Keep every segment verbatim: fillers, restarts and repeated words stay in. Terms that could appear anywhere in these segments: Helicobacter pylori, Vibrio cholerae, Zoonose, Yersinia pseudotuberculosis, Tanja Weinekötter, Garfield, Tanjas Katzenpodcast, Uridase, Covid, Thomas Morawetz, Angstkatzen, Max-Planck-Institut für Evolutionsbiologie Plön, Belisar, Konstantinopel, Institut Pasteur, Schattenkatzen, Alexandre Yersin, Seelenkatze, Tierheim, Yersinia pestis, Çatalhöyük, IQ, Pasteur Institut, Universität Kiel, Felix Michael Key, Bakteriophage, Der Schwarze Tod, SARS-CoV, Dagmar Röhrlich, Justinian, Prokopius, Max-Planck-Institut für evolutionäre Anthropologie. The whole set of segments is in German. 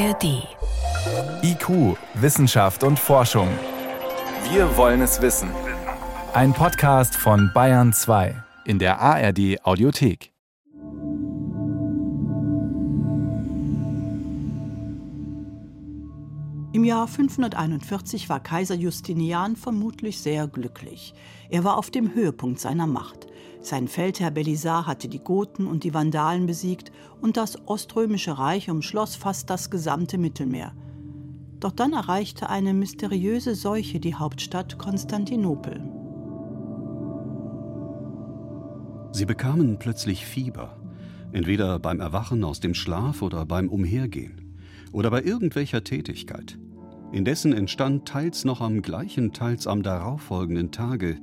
A R D. I Q, Wissenschaft und Forschung. Wir wollen es wissen. Ein Podcast von Bayern zwei in der A R D Audiothek. Im Jahr fünfhunderteinundvierzig war Kaiser Justinian vermutlich sehr glücklich. Er war auf dem Höhepunkt seiner Macht. Sein Feldherr Belisar hatte die Goten und die Vandalen besiegt und das Oströmische Reich umschloss fast das gesamte Mittelmeer. Doch dann erreichte eine mysteriöse Seuche die Hauptstadt Konstantinopel. Sie bekamen plötzlich Fieber, entweder beim Erwachen aus dem Schlaf oder beim Umhergehen oder bei irgendwelcher Tätigkeit. Indessen entstand teils noch am gleichen, teils am darauffolgenden Tage,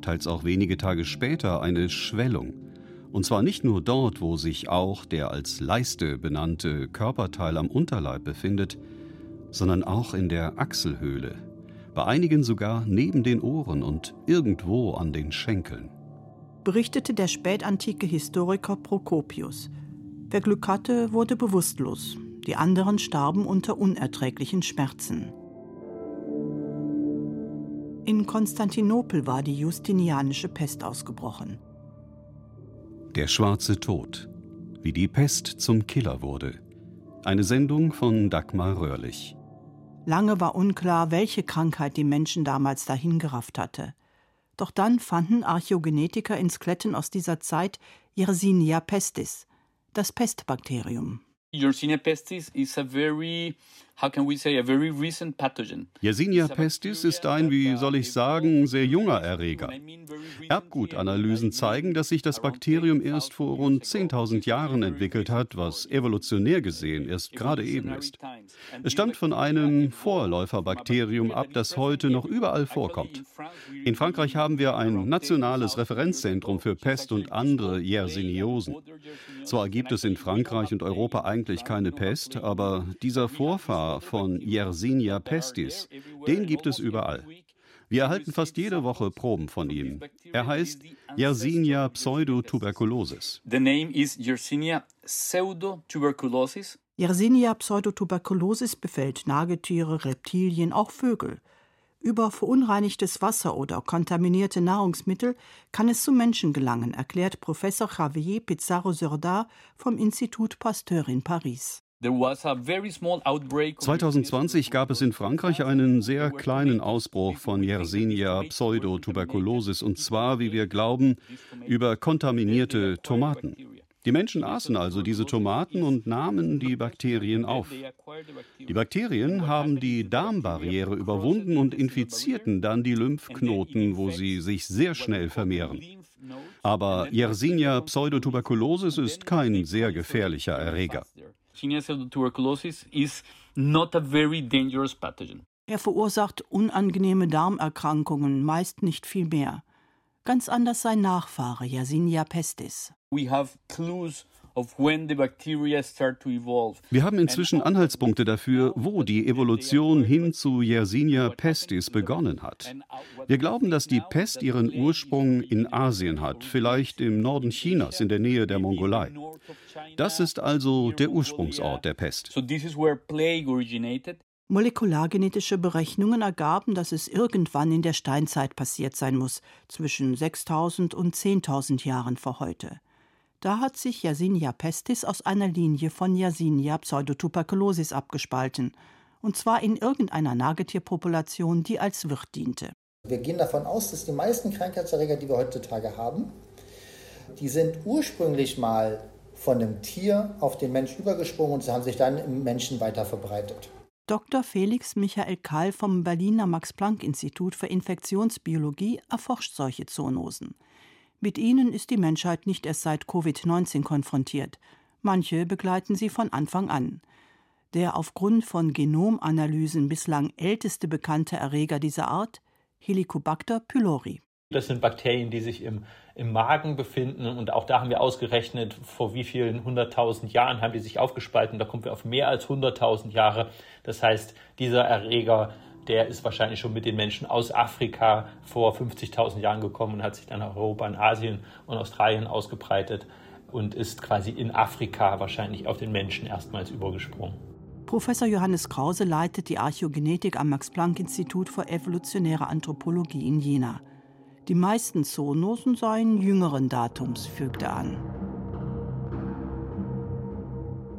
teils auch wenige Tage später eine Schwellung. Und zwar nicht nur dort, wo sich auch der als Leiste benannte Körperteil am Unterleib befindet, sondern auch in der Achselhöhle, bei einigen sogar neben den Ohren und irgendwo an den Schenkeln. Berichtete der spätantike Historiker Prokopius. Wer Glück hatte, wurde bewusstlos. Die anderen starben unter unerträglichen Schmerzen. In Konstantinopel war die Justinianische Pest ausgebrochen. Der schwarze Tod, wie die Pest zum Killer wurde. Eine Sendung von Dagmar Röhrlich. Lange war unklar, welche Krankheit die Menschen damals dahingerafft hatte. Doch dann fanden Archäogenetiker in Skeletten aus dieser Zeit Yersinia pestis, das Pestbakterium. Yersinia pestis is a very, how can we say, a very recent pathogen. Yersinia pestis ist ein, wie soll ich sagen, sehr junger Erreger. Erbgutanalysen zeigen, dass sich das Bakterium erst vor rund zehntausend Jahren entwickelt hat, was evolutionär gesehen erst gerade eben ist. Es stammt von einem Vorläuferbakterium ab, das heute noch überall vorkommt. In Frankreich haben wir ein nationales Referenzzentrum für Pest und andere Yersiniosen. Zwar gibt es in Frankreich und Europa eigentlich keine Pest, aber dieser Vorfahr von Yersinia pestis, den gibt es überall. Wir erhalten fast jede Woche Proben von ihm. Er heißt Yersinia pseudotuberculosis. The name is Yersinia pseudotuberculosis. Yersinia pseudotuberculosis befällt Nagetiere, Reptilien, auch Vögel. Über verunreinigtes Wasser oder kontaminierte Nahrungsmittel kann es zu Menschen gelangen, erklärt Professor Javier Pizarro Sorda vom Institut Pasteur in Paris. zwanzig zwanzig gab es in Frankreich einen sehr kleinen Ausbruch von Yersinia pseudotuberculosis, und zwar, wie wir glauben, über kontaminierte Tomaten. Die Menschen aßen also diese Tomaten und nahmen die Bakterien auf. Die Bakterien haben die Darmbarriere überwunden und infizierten dann die Lymphknoten, wo sie sich sehr schnell vermehren. Aber Yersinia pseudotuberculosis ist kein sehr gefährlicher Erreger. Er verursacht unangenehme Darmerkrankungen, meist nicht viel mehr. Ganz anders sein Nachfahre Yersinia pestis. Wir haben inzwischen Anhaltspunkte dafür, wo die Evolution hin zu Yersinia pestis begonnen hat. Wir glauben, dass die Pest ihren Ursprung in Asien hat, vielleicht im Norden Chinas in der Nähe der Mongolei. Das ist also der Ursprungsort der Pest. Molekulargenetische Berechnungen ergaben, dass es irgendwann in der Steinzeit passiert sein muss, zwischen sechstausend und zehntausend Jahren vor heute. Da hat sich Yersinia pestis aus einer Linie von Yersinia pseudotuberculosis abgespalten, und zwar in irgendeiner Nagetierpopulation, die als Wirt diente. Wir gehen davon aus, dass die meisten Krankheitserreger, die wir heutzutage haben, die sind ursprünglich mal von einem Tier auf den Menschen übergesprungen und haben sich dann im Menschen weiter verbreitet. Doktor Felix Michael Key vom Berliner Max-Planck-Institut für Infektionsbiologie erforscht solche Zoonosen. Mit ihnen ist die Menschheit nicht erst seit Covid neunzehn konfrontiert. Manche begleiten sie von Anfang an. Der aufgrund von Genomanalysen bislang älteste bekannte Erreger dieser Art, Helicobacter pylori. Das sind Bakterien, die sich im, im Magen befinden, und auch da haben wir ausgerechnet, vor wie vielen hunderttausend Jahren haben die sich aufgespalten. Da kommen wir auf mehr als hunderttausend Jahre. Das heißt, dieser Erreger, der ist wahrscheinlich schon mit den Menschen aus Afrika vor fünfzigtausend Jahren gekommen und hat sich dann in Europa, in Asien und Australien ausgebreitet und ist quasi in Afrika wahrscheinlich auf den Menschen erstmals übergesprungen. Professor Johannes Krause leitet die Archäogenetik am Max-Planck-Institut für evolutionäre Anthropologie in Jena. Die meisten Zoonosen seien jüngeren Datums, fügt er an.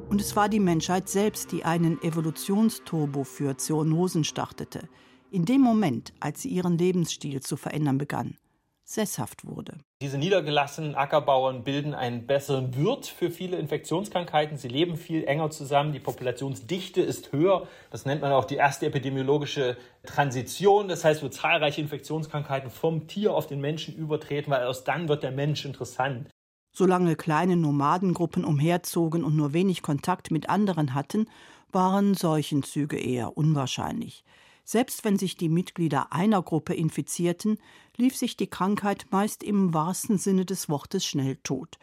Und es war die Menschheit selbst, die einen Evolutionsturbo für Zoonosen startete. In dem Moment, als sie ihren Lebensstil zu verändern begann, sesshaft wurde. Diese niedergelassenen Ackerbauern bilden einen besseren Wirt für viele Infektionskrankheiten. Sie leben viel enger zusammen, die Populationsdichte ist höher. Das nennt man auch die erste epidemiologische Transition. Das heißt, wo zahlreiche Infektionskrankheiten vom Tier auf den Menschen übertreten, weil erst dann wird der Mensch interessant. Solange kleine Nomadengruppen umherzogen und nur wenig Kontakt mit anderen hatten, waren Seuchenzüge eher unwahrscheinlich. Selbst wenn sich die Mitglieder einer Gruppe infizierten, lief sich die Krankheit meist im wahrsten Sinne des Wortes schnell tot.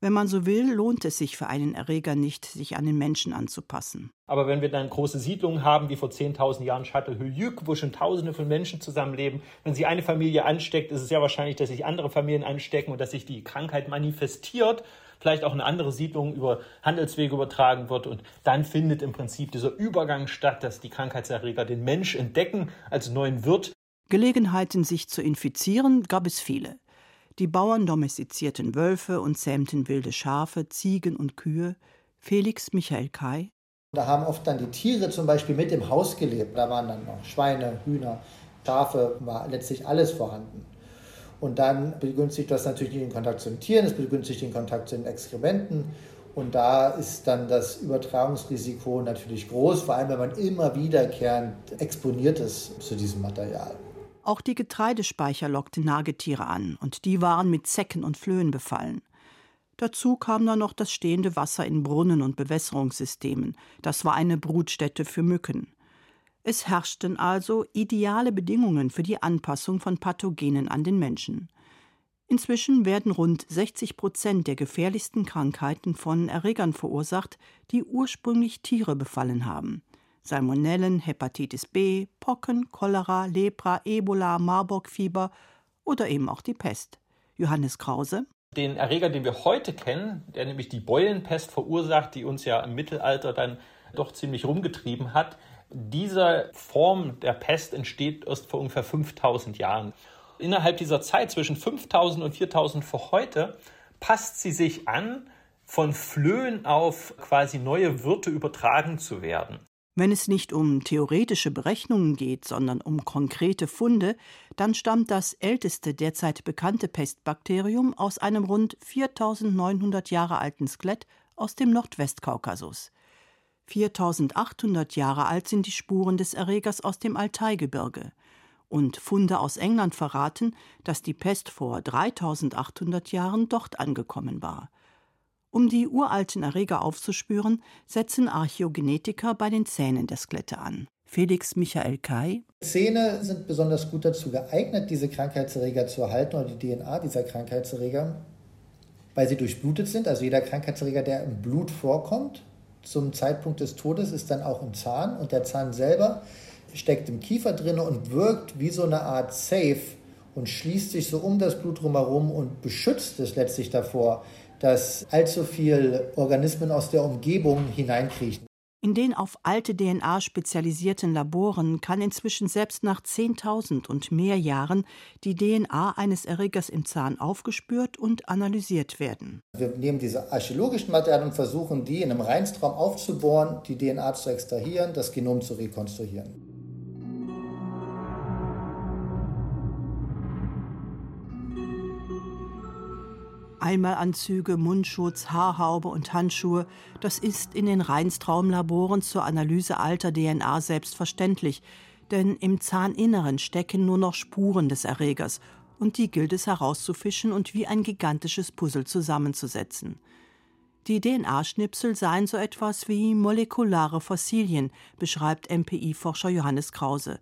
Wenn man so will, lohnt es sich für einen Erreger nicht, sich an den Menschen anzupassen. Aber wenn wir dann große Siedlungen haben, wie vor zehntausend Jahren Çatalhöyük, wo schon Tausende von Menschen zusammenleben, wenn sich eine Familie ansteckt, ist es sehr wahrscheinlich, dass sich andere Familien anstecken und dass sich die Krankheit manifestiert, vielleicht auch eine andere Siedlung über Handelswege übertragen wird. Und dann findet im Prinzip dieser Übergang statt, dass die Krankheitserreger den Mensch entdecken als neuen Wirt. Gelegenheiten, sich zu infizieren, gab es viele. Die Bauern domestizierten Wölfe und zähmten wilde Schafe, Ziegen und Kühe. Felix Michael Key. Da haben oft dann die Tiere zum Beispiel mit im Haus gelebt. Da waren dann noch Schweine, Hühner, Schafe, war letztlich alles vorhanden. Und dann begünstigt das natürlich nicht den Kontakt zu den Tieren, es begünstigt den Kontakt zu den Exkrementen. Und da ist dann das Übertragungsrisiko natürlich groß, vor allem wenn man immer wiederkehrend exponiert ist zu diesem Material. Auch die Getreidespeicher lockten Nagetiere an und die waren mit Zecken und Flöhen befallen. Dazu kam dann noch das stehende Wasser in Brunnen und Bewässerungssystemen. Das war eine Brutstätte für Mücken. Es herrschten also ideale Bedingungen für die Anpassung von Pathogenen an den Menschen. Inzwischen werden rund sechzig Prozent der gefährlichsten Krankheiten von Erregern verursacht, die ursprünglich Tiere befallen haben. Salmonellen, Hepatitis B, Pocken, Cholera, Lepra, Ebola, Marburg-Fieber oder eben auch die Pest. Johannes Krause. Den Erreger, den wir heute kennen, der nämlich die Beulenpest verursacht, die uns ja im Mittelalter dann doch ziemlich rumgetrieben hat, diese Form der Pest entsteht erst vor ungefähr fünftausend Jahren. Innerhalb dieser Zeit zwischen fünftausend und viertausend vor heute passt sie sich an, von Flöhen auf quasi neue Wirte übertragen zu werden. Wenn es nicht um theoretische Berechnungen geht, sondern um konkrete Funde, dann stammt das älteste derzeit bekannte Pestbakterium aus einem rund viertausendneunhundert Jahre alten Skelett aus dem Nordwestkaukasus. viertausendachthundert Jahre alt sind die Spuren des Erregers aus dem Altaigebirge. Und Funde aus England verraten, dass die Pest vor dreitausendachthundert Jahren dort angekommen war. Um die uralten Erreger aufzuspüren, setzen Archäogenetiker bei den Zähnen der Skelette an. Felix Michael Key. Zähne sind besonders gut dazu geeignet, diese Krankheitserreger zu erhalten oder die D N A dieser Krankheitserreger, weil sie durchblutet sind. Also jeder Krankheitserreger, der im Blut vorkommt, zum Zeitpunkt des Todes, ist dann auch im Zahn. Und der Zahn selber steckt im Kiefer drin und wirkt wie so eine Art Safe und schließt sich so um das Blut drumherum und beschützt es letztlich davor, dass allzu viel Organismen aus der Umgebung hineinkriechen. In den auf alte D N A spezialisierten Laboren kann inzwischen selbst nach zehntausend und mehr Jahren die D N A eines Erregers im Zahn aufgespürt und analysiert werden. Wir nehmen diese archäologischen Materialien und versuchen, die in einem Reinstraum aufzubohren, die D N A zu extrahieren, das Genom zu rekonstruieren. Einmalanzüge, Mundschutz, Haarhaube und Handschuhe, das ist in den Reinstraumlaboren zur Analyse alter D N A selbstverständlich, denn im Zahninneren stecken nur noch Spuren des Erregers und die gilt es herauszufischen und wie ein gigantisches Puzzle zusammenzusetzen. Die D N A-Schnipsel seien so etwas wie molekulare Fossilien, beschreibt M P I-Forscher Johannes Krause.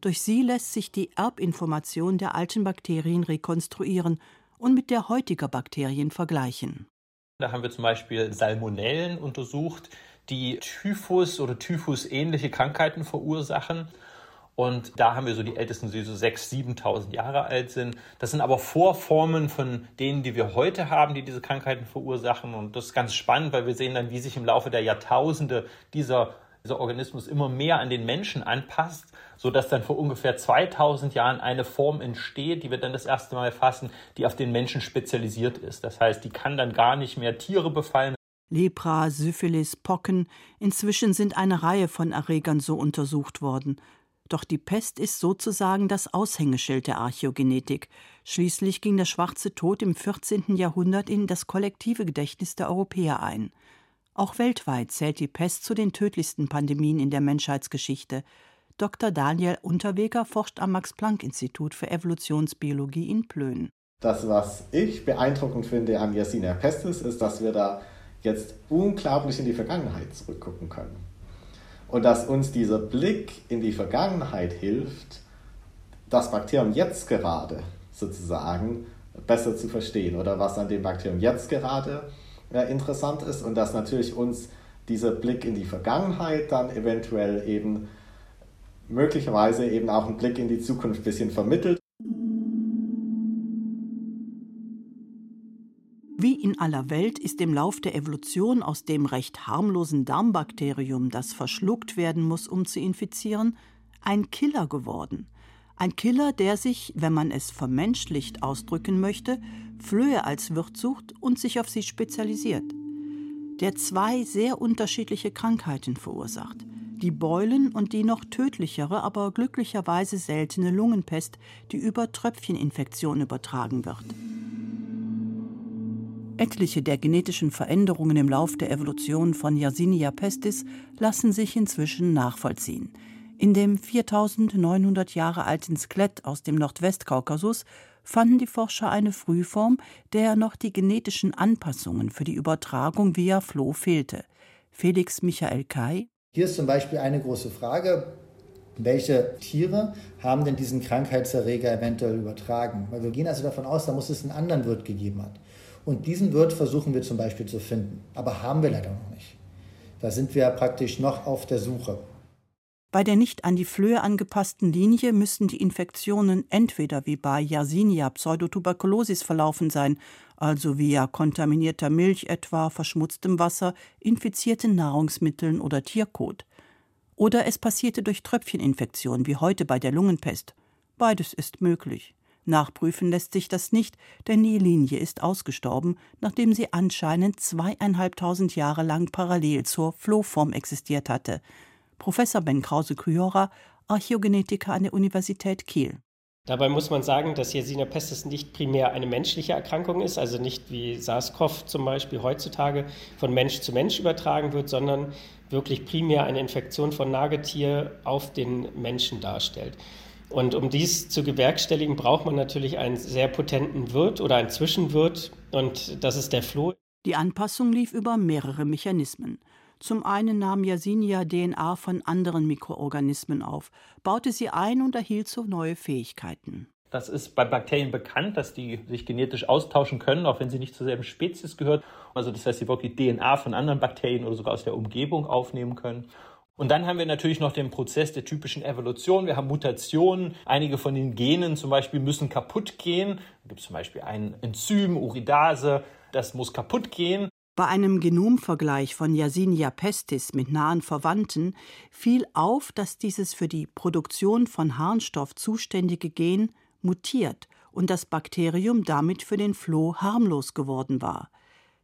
Durch sie lässt sich die Erbinformation der alten Bakterien rekonstruieren und mit der heutiger Bakterien vergleichen. Da haben wir zum Beispiel Salmonellen untersucht, die Typhus oder Typhus-ähnliche Krankheiten verursachen. Und da haben wir so die ältesten, die so sechstausend, siebentausend Jahre alt sind. Das sind aber Vorformen von denen, die wir heute haben, die diese Krankheiten verursachen. Und das ist ganz spannend, weil wir sehen dann, wie sich im Laufe der Jahrtausende dieser dieser Organismus immer mehr an den Menschen anpasst, sodass dann vor ungefähr zweitausend Jahren eine Form entsteht, die wir dann das erste Mal erfassen, die auf den Menschen spezialisiert ist. Das heißt, die kann dann gar nicht mehr Tiere befallen. Lepra, Syphilis, Pocken, inzwischen sind eine Reihe von Erregern so untersucht worden. Doch die Pest ist sozusagen das Aushängeschild der Archäogenetik. Schließlich ging der schwarze Tod im vierzehnten Jahrhundert in das kollektive Gedächtnis der Europäer ein. Auch weltweit zählt die Pest zu den tödlichsten Pandemien in der Menschheitsgeschichte. Doktor Daniel Unterweger forscht am Max-Planck-Institut für Evolutionsbiologie in Plön. Das, was ich beeindruckend finde an Yersinia pestis, ist, dass wir da jetzt unglaublich in die Vergangenheit zurückgucken können. Und dass uns dieser Blick in die Vergangenheit hilft, das Bakterium jetzt gerade sozusagen besser zu verstehen oder was an dem Bakterium jetzt gerade äh, interessant ist und dass natürlich uns dieser Blick in die Vergangenheit dann eventuell eben möglicherweise eben auch einen Blick in die Zukunft ein bisschen vermittelt. Wie in aller Welt ist im Lauf der Evolution aus dem recht harmlosen Darmbakterium, das verschluckt werden muss, um zu infizieren, ein Killer geworden. Ein Killer, der sich, wenn man es vermenschlicht ausdrücken möchte, Flöhe als Wirt sucht und sich auf sie spezialisiert. Der zwei sehr unterschiedliche Krankheiten verursacht. Die Beulen und die noch tödlichere, aber glücklicherweise seltene Lungenpest, die über Tröpfcheninfektion übertragen wird. Etliche der genetischen Veränderungen im Lauf der Evolution von Yersinia pestis lassen sich inzwischen nachvollziehen. In dem viertausendneunhundert Jahre alten Skelett aus dem Nordwestkaukasus fanden die Forscher eine Frühform, der noch die genetischen Anpassungen für die Übertragung via Floh fehlte. Felix Michael Key. Hier ist zum Beispiel eine große Frage. Welche Tiere haben denn diesen Krankheitserreger eventuell übertragen? Weil wir gehen also davon aus, da muss es einen anderen Wirt gegeben haben. Und diesen Wirt versuchen wir zum Beispiel zu finden, aber haben wir leider noch nicht. Da sind wir praktisch noch auf der Suche. Bei der nicht an die Flöhe angepassten Linie müssen die Infektionen entweder wie bei Yersinia pseudotuberculosis verlaufen sein, also via kontaminierter Milch etwa, verschmutztem Wasser, infizierten Nahrungsmitteln oder Tierkot. Oder es passierte durch Tröpfcheninfektion, wie heute bei der Lungenpest. Beides ist möglich. Nachprüfen lässt sich das nicht, denn die Linie ist ausgestorben, nachdem sie anscheinend zweieinhalbtausend Jahre lang parallel zur Flohform existiert hatte. Professor Ben Krause-Kyora, Archäogenetiker an der Universität Kiel. Dabei muss man sagen, dass Yersinia pestis nicht primär eine menschliche Erkrankung ist, also nicht wie SARS-CoV zum Beispiel heutzutage von Mensch zu Mensch übertragen wird, sondern wirklich primär eine Infektion von Nagetier auf den Menschen darstellt. Und um dies zu gewerkstelligen, braucht man natürlich einen sehr potenten Wirt oder einen Zwischenwirt, und das ist der Floh. Die Anpassung lief über mehrere Mechanismen. Zum einen nahm Yersinia D N A von anderen Mikroorganismen auf, baute sie ein und erhielt so neue Fähigkeiten. Das ist bei Bakterien bekannt, dass die sich genetisch austauschen können, auch wenn sie nicht zur selben Spezies gehört. Also das heißt, sie wirklich D N A von anderen Bakterien oder sogar aus der Umgebung aufnehmen können. Und dann haben wir natürlich noch den Prozess der typischen Evolution. Wir haben Mutationen. Einige von den Genen zum Beispiel müssen kaputt gehen. Da gibt es zum Beispiel ein Enzym, Uridase, das muss kaputt gehen. Bei einem Genomvergleich von Yersinia pestis mit nahen Verwandten fiel auf, dass dieses für die Produktion von Harnstoff zuständige Gen mutiert und das Bakterium damit für den Floh harmlos geworden war.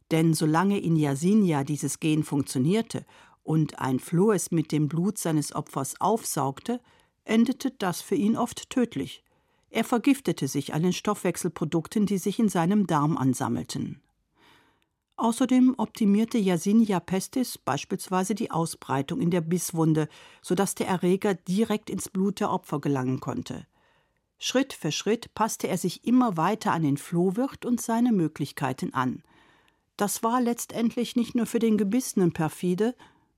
Denn solange in Yersinia dieses Gen funktionierte und ein Floh es mit dem Blut seines Opfers aufsaugte, endete das für ihn oft tödlich. Er vergiftete sich an den Stoffwechselprodukten, die sich in seinem Darm ansammelten. Außerdem optimierte Yersinia pestis beispielsweise die Ausbreitung in der Bisswunde, sodass der Erreger direkt ins Blut der Opfer gelangen konnte. Schritt für Schritt passte er sich immer weiter an den Flohwirt und seine Möglichkeiten an. Das war letztendlich nicht nur für den Gebissenen perfide,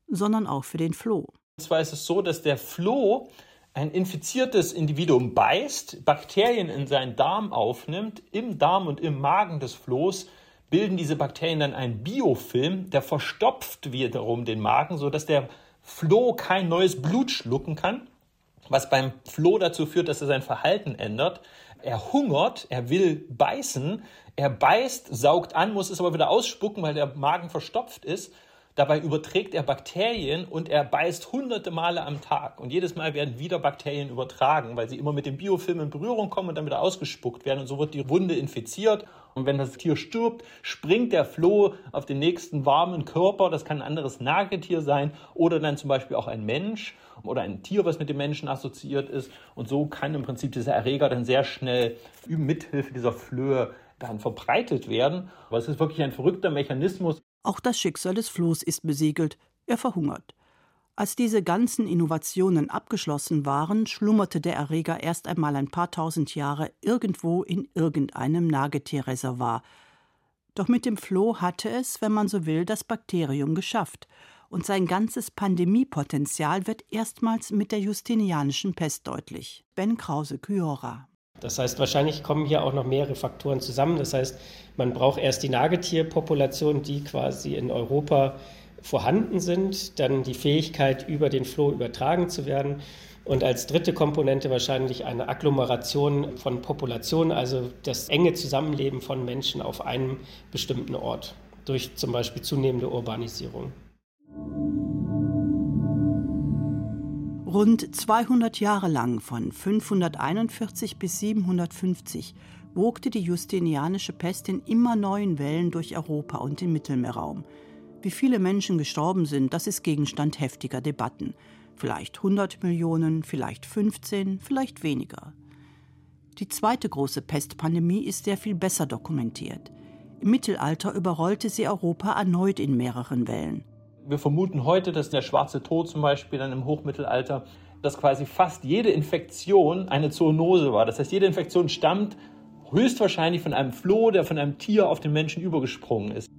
sondern auch für den Floh. Und zwar ist es so, dass der Floh ein infiziertes Individuum beißt, Bakterien in seinen Darm aufnimmt, im Darm und im Magen des Flohs bilden diese Bakterien dann einen Biofilm, der verstopft wiederum den Magen, sodass der Floh kein neues Blut schlucken kann, was beim Floh dazu führt, dass er sein Verhalten ändert. Er hungert, er will beißen, er beißt, saugt an, muss es aber wieder ausspucken, weil der Magen verstopft ist. Dabei überträgt er Bakterien und er beißt hunderte Male am Tag. Und jedes Mal werden wieder Bakterien übertragen, weil sie immer mit dem Biofilm in Berührung kommen und dann wieder ausgespuckt werden. Und so wird die Wunde infiziert. Und wenn das Tier stirbt, springt der Floh auf den nächsten warmen Körper. Das kann ein anderes Nagetier sein oder dann zum Beispiel auch ein Mensch oder ein Tier, was mit dem Menschen assoziiert ist. Und so kann im Prinzip dieser Erreger dann sehr schnell mithilfe dieser Flöhe dann verbreitet werden. Aber es ist wirklich ein verrückter Mechanismus. Auch das Schicksal des Flohs ist besiegelt. Er verhungert. Als diese ganzen Innovationen abgeschlossen waren, schlummerte der Erreger erst einmal ein paar tausend Jahre irgendwo in irgendeinem Nagetierreservoir. Doch mit dem Floh hatte es, wenn man so will, das Bakterium geschafft. Und sein ganzes Pandemiepotenzial wird erstmals mit der Justinianischen Pest deutlich. Ben Krause-Kyora. Das heißt, wahrscheinlich kommen hier auch noch mehrere Faktoren zusammen. Das heißt, man braucht erst die Nagetierpopulation, die quasi in Europa vorhanden sind, dann die Fähigkeit, über den Floh übertragen zu werden und als dritte Komponente wahrscheinlich eine Agglomeration von Populationen, also das enge Zusammenleben von Menschen auf einem bestimmten Ort durch zum Beispiel zunehmende Urbanisierung. Rund zweihundert Jahre lang, von fünfhunderteinundvierzig bis siebenhundertfünfzig, wogte die Justinianische Pest in immer neuen Wellen durch Europa und den Mittelmeerraum. Wie viele Menschen gestorben sind, das ist Gegenstand heftiger Debatten. Vielleicht hundert Millionen, vielleicht fünfzehn, vielleicht weniger. Die zweite große Pestpandemie ist sehr viel besser dokumentiert. Im Mittelalter überrollte sie Europa erneut in mehreren Wellen. Wir vermuten heute, dass der Schwarze Tod zum Beispiel dann im Hochmittelalter, dass quasi fast jede Infektion eine Zoonose war. Das heißt, jede Infektion stammt höchstwahrscheinlich von einem Floh, der von einem Tier auf den Menschen übergesprungen ist.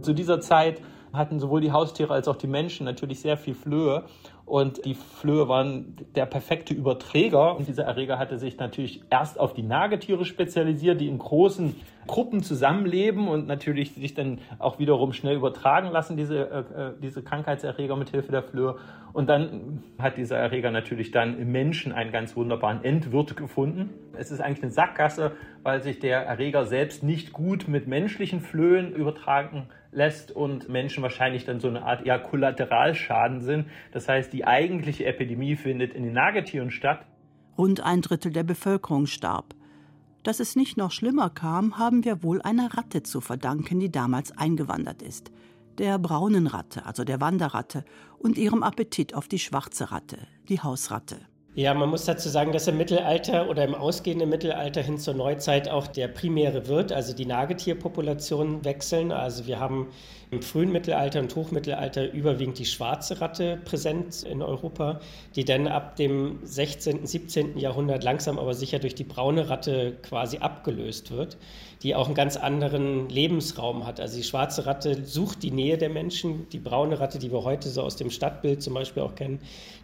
Zu dieser Zeit hatten sowohl die Haustiere als auch die Menschen natürlich sehr viel Flöhe. Und die Flöhe waren der perfekte Überträger. Und dieser Erreger hatte sich natürlich erst auf die Nagetiere spezialisiert, die in großen Gruppen zusammenleben und natürlich sich dann auch wiederum schnell übertragen lassen, diese, äh, diese Krankheitserreger mit Hilfe der Flöhe. Und dann hat dieser Erreger natürlich dann im Menschen einen ganz wunderbaren Endwirt gefunden. Es ist eigentlich eine Sackgasse, weil sich der Erreger selbst nicht gut mit menschlichen Flöhen übertragen lässt und Menschen wahrscheinlich dann so eine Art eher Kollateralschaden sind. Das heißt, die eigentliche Epidemie findet in den Nagetieren statt. Rund ein Drittel der Bevölkerung starb. Dass es nicht noch schlimmer kam, haben wir wohl einer Ratte zu verdanken, die damals eingewandert ist. Der braunen Ratte, also der Wanderratte, und ihrem Appetit auf die schwarze Ratte, die Hausratte. Ja, man muss dazu sagen, dass im Mittelalter oder im ausgehenden Mittelalter hin zur Neuzeit auch der primäre Wirt, also die Nagetierpopulationen wechseln. Also wir haben im frühen Mittelalter und Hochmittelalter überwiegend die schwarze Ratte präsent in Europa, die dann ab dem sechzehnten, siebzehnten Jahrhundert langsam aber sicher durch die braune Ratte quasi abgelöst wird, die auch einen ganz anderen Lebensraum hat. Also die schwarze Ratte sucht die Nähe der Menschen, die braune Ratte, die wir heute so aus dem Stadtbild zum Beispiel auch kennen,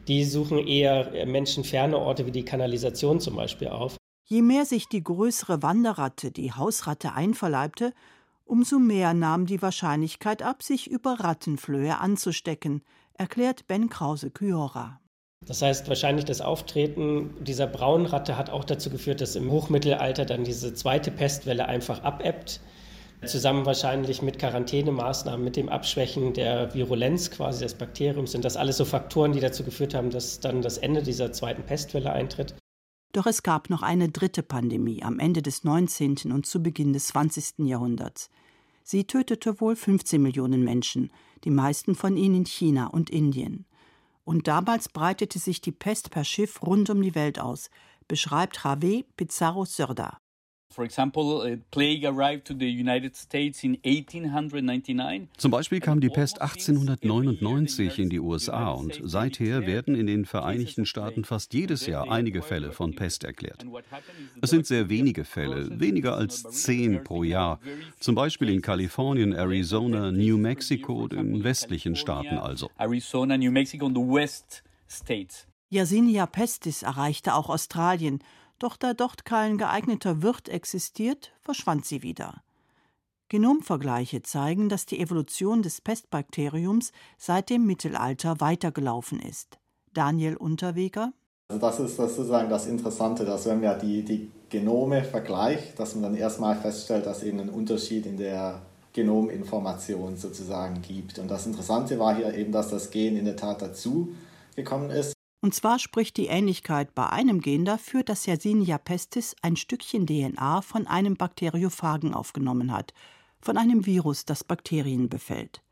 die suchen eher Menschen ferne Orte wie die Kanalisation zum Beispiel auf. Je mehr sich die größere Wanderratte, die Hausratte, einverleibte, umso mehr nahm die Wahrscheinlichkeit ab, sich über Rattenflöhe anzustecken, erklärt Ben Krause-Kyora. Das heißt, wahrscheinlich das Auftreten dieser braunen Ratte hat auch dazu geführt, dass im Hochmittelalter dann diese zweite Pestwelle einfach abebbt. Zusammen wahrscheinlich mit Quarantänemaßnahmen, mit dem Abschwächen der Virulenz quasi des Bakteriums sind das alles so Faktoren, die dazu geführt haben, dass dann das Ende dieser zweiten Pestwelle eintritt. Doch es gab noch eine dritte Pandemie am Ende des neunzehnten und zu Beginn des zwanzigsten Jahrhunderts. Sie tötete wohl fünfzehn Millionen Menschen, die meisten von ihnen in China und Indien. Und damals breitete sich die Pest per Schiff rund um die Welt aus, beschreibt Javier Pizarro Sorda. Zum Beispiel kam die Pest achtzehnhundertneunundneunzig in die U S A und seither werden in den Vereinigten Staaten fast jedes Jahr einige Fälle von Pest erklärt. Es sind sehr wenige Fälle, weniger als zehn pro Jahr, zum Beispiel in Kalifornien, Arizona, New Mexico, den westlichen Staaten also. Yersinia pestis erreichte auch Australien. Doch da dort kein geeigneter Wirt existiert, verschwand sie wieder. Genomvergleiche zeigen, dass die Evolution des Pestbakteriums seit dem Mittelalter weitergelaufen ist. Daniel Unterweger. Also das ist sozusagen das Interessante, dass wenn man die, die Genome vergleicht, dass man dann erstmal feststellt, dass eben ein Unterschied in der Genominformation sozusagen gibt. Und das Interessante war hier eben, dass das Gen in der Tat dazu gekommen ist. Und zwar spricht die Ähnlichkeit bei einem Gen dafür, dass Yersinia pestis ein Stückchen D N A von einem Bakteriophagen aufgenommen hat, von einem Virus, das Bakterien befällt.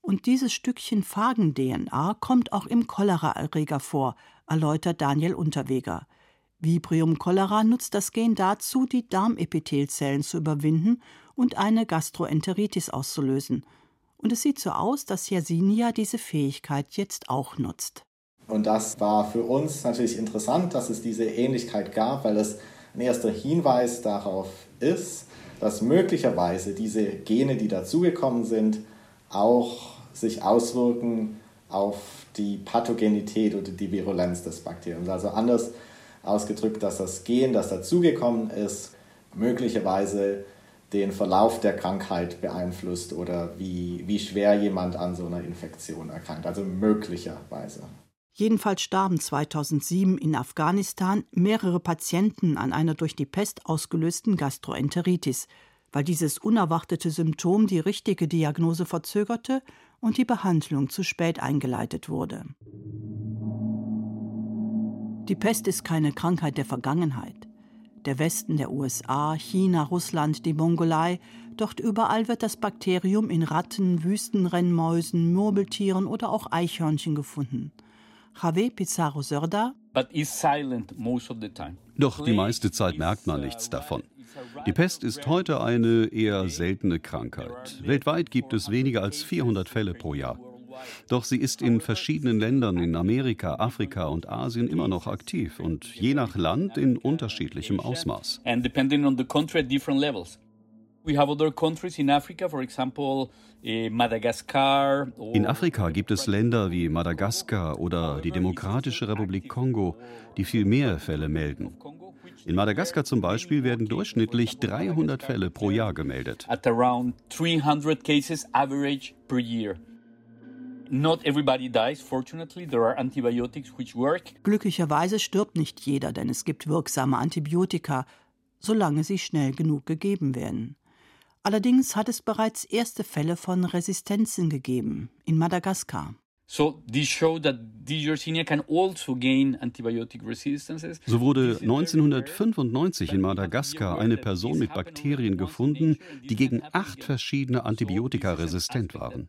Und dieses Stückchen Phagen-D N A kommt auch im Choleraerreger vor, erläutert Daniel Unterweger. Vibrio cholerae nutzt das Gen dazu, die Darmepithelzellen zu überwinden und eine Gastroenteritis auszulösen. Und es sieht so aus, dass Yersinia diese Fähigkeit jetzt auch nutzt. Und das war für uns natürlich interessant, dass es diese Ähnlichkeit gab, weil es ein erster Hinweis darauf ist, dass möglicherweise diese Gene, die dazugekommen sind, auch sich auswirken auf die Pathogenität oder die Virulenz des Bakteriums. Also anders ausgedrückt, dass das Gen, das dazugekommen ist, möglicherweise den Verlauf der Krankheit beeinflusst oder wie, wie schwer jemand an so einer Infektion erkrankt. Also möglicherweise. Jedenfalls starben zweitausendsieben in Afghanistan mehrere Patienten an einer durch die Pest ausgelösten Gastroenteritis, weil dieses unerwartete Symptom die richtige Diagnose verzögerte und die Behandlung zu spät eingeleitet wurde. Die Pest ist keine Krankheit der Vergangenheit. Der Westen der U S A, China, Russland, die Mongolei, dort überall wird das Bakterium in Ratten, Wüstenrennmäusen, Murmeltieren oder auch Eichhörnchen gefunden. Javier Pizarro Sorda: Doch die meiste Zeit merkt man nichts davon. Die Pest ist heute eine eher seltene Krankheit. Weltweit gibt es weniger als vierhundert Fälle pro Jahr. Doch sie ist in verschiedenen Ländern in Amerika, Afrika und Asien immer noch aktiv und je nach Land in unterschiedlichem Ausmaß. In Afrika gibt es Länder wie Madagaskar oder die Demokratische Republik Kongo, die viel mehr Fälle melden. In Madagaskar zum Beispiel werden durchschnittlich dreihundert Fälle pro Jahr gemeldet. Glücklicherweise stirbt nicht jeder, denn es gibt wirksame Antibiotika, solange sie schnell genug gegeben werden. Allerdings hat es bereits erste Fälle von Resistenzen gegeben in Madagaskar. So wurde neunzehnhundertfünfundneunzig in Madagaskar eine Person mit Bakterien gefunden, die gegen acht verschiedene Antibiotika resistent waren.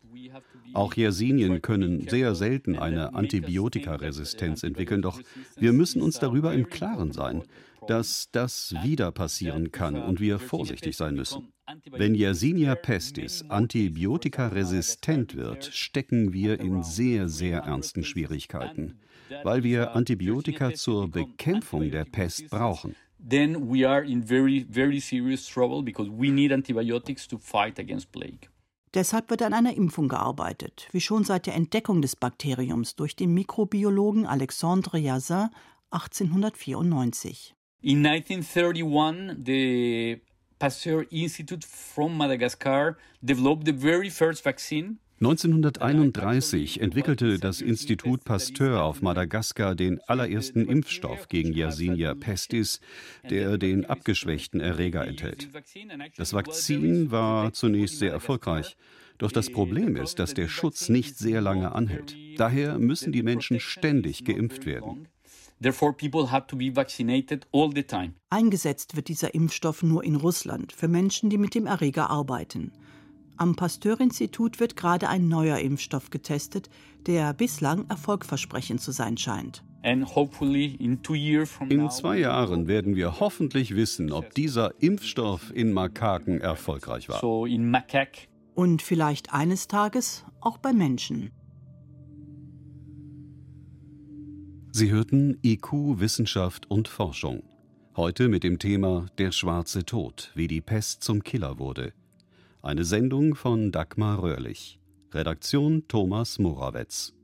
Auch Yersinien können sehr selten eine Antibiotikaresistenz entwickeln, doch wir müssen uns darüber im Klaren sein, dass das wieder passieren kann und wir vorsichtig sein müssen. Wenn Yersinia pestis antibiotikaresistent wird, stecken wir in sehr, sehr ernsten Schwierigkeiten, weil wir Antibiotika zur Bekämpfung der Pest brauchen. Then we are in very, very serious trouble because we need antibiotics to fight against plague. Deshalb wird an einer Impfung gearbeitet, wie schon seit der Entdeckung des Bakteriums durch den Mikrobiologen Alexandre Yersin achtzehnhundertvierundneunzig. In neunzehnhunderteinunddreißig the Pasteur Institute from Madagascar developed the very first vaccine. neunzehnhunderteinunddreißig entwickelte das Institut Pasteur auf Madagaskar den allerersten Impfstoff gegen Yersinia pestis, der den abgeschwächten Erreger enthält. Das Vakzin war zunächst sehr erfolgreich. Doch das Problem ist, dass der Schutz nicht sehr lange anhält. Daher müssen die Menschen ständig geimpft werden. Therefore people have to be vaccinated all the time. Eingesetzt wird dieser Impfstoff nur in Russland für Menschen, die mit dem Erreger arbeiten. Am Pasteur-Institut wird gerade ein neuer Impfstoff getestet, der bislang erfolgversprechend zu sein scheint. In zwei Jahren werden wir hoffentlich wissen, ob dieser Impfstoff in Makaken erfolgreich war. Und vielleicht eines Tages auch bei Menschen. Sie hörten I Q, Wissenschaft und Forschung. Heute mit dem Thema Der schwarze Tod, wie die Pest zum Killer wurde. Eine Sendung von Dagmar Röhrlich. Redaktion Thomas Morawetz.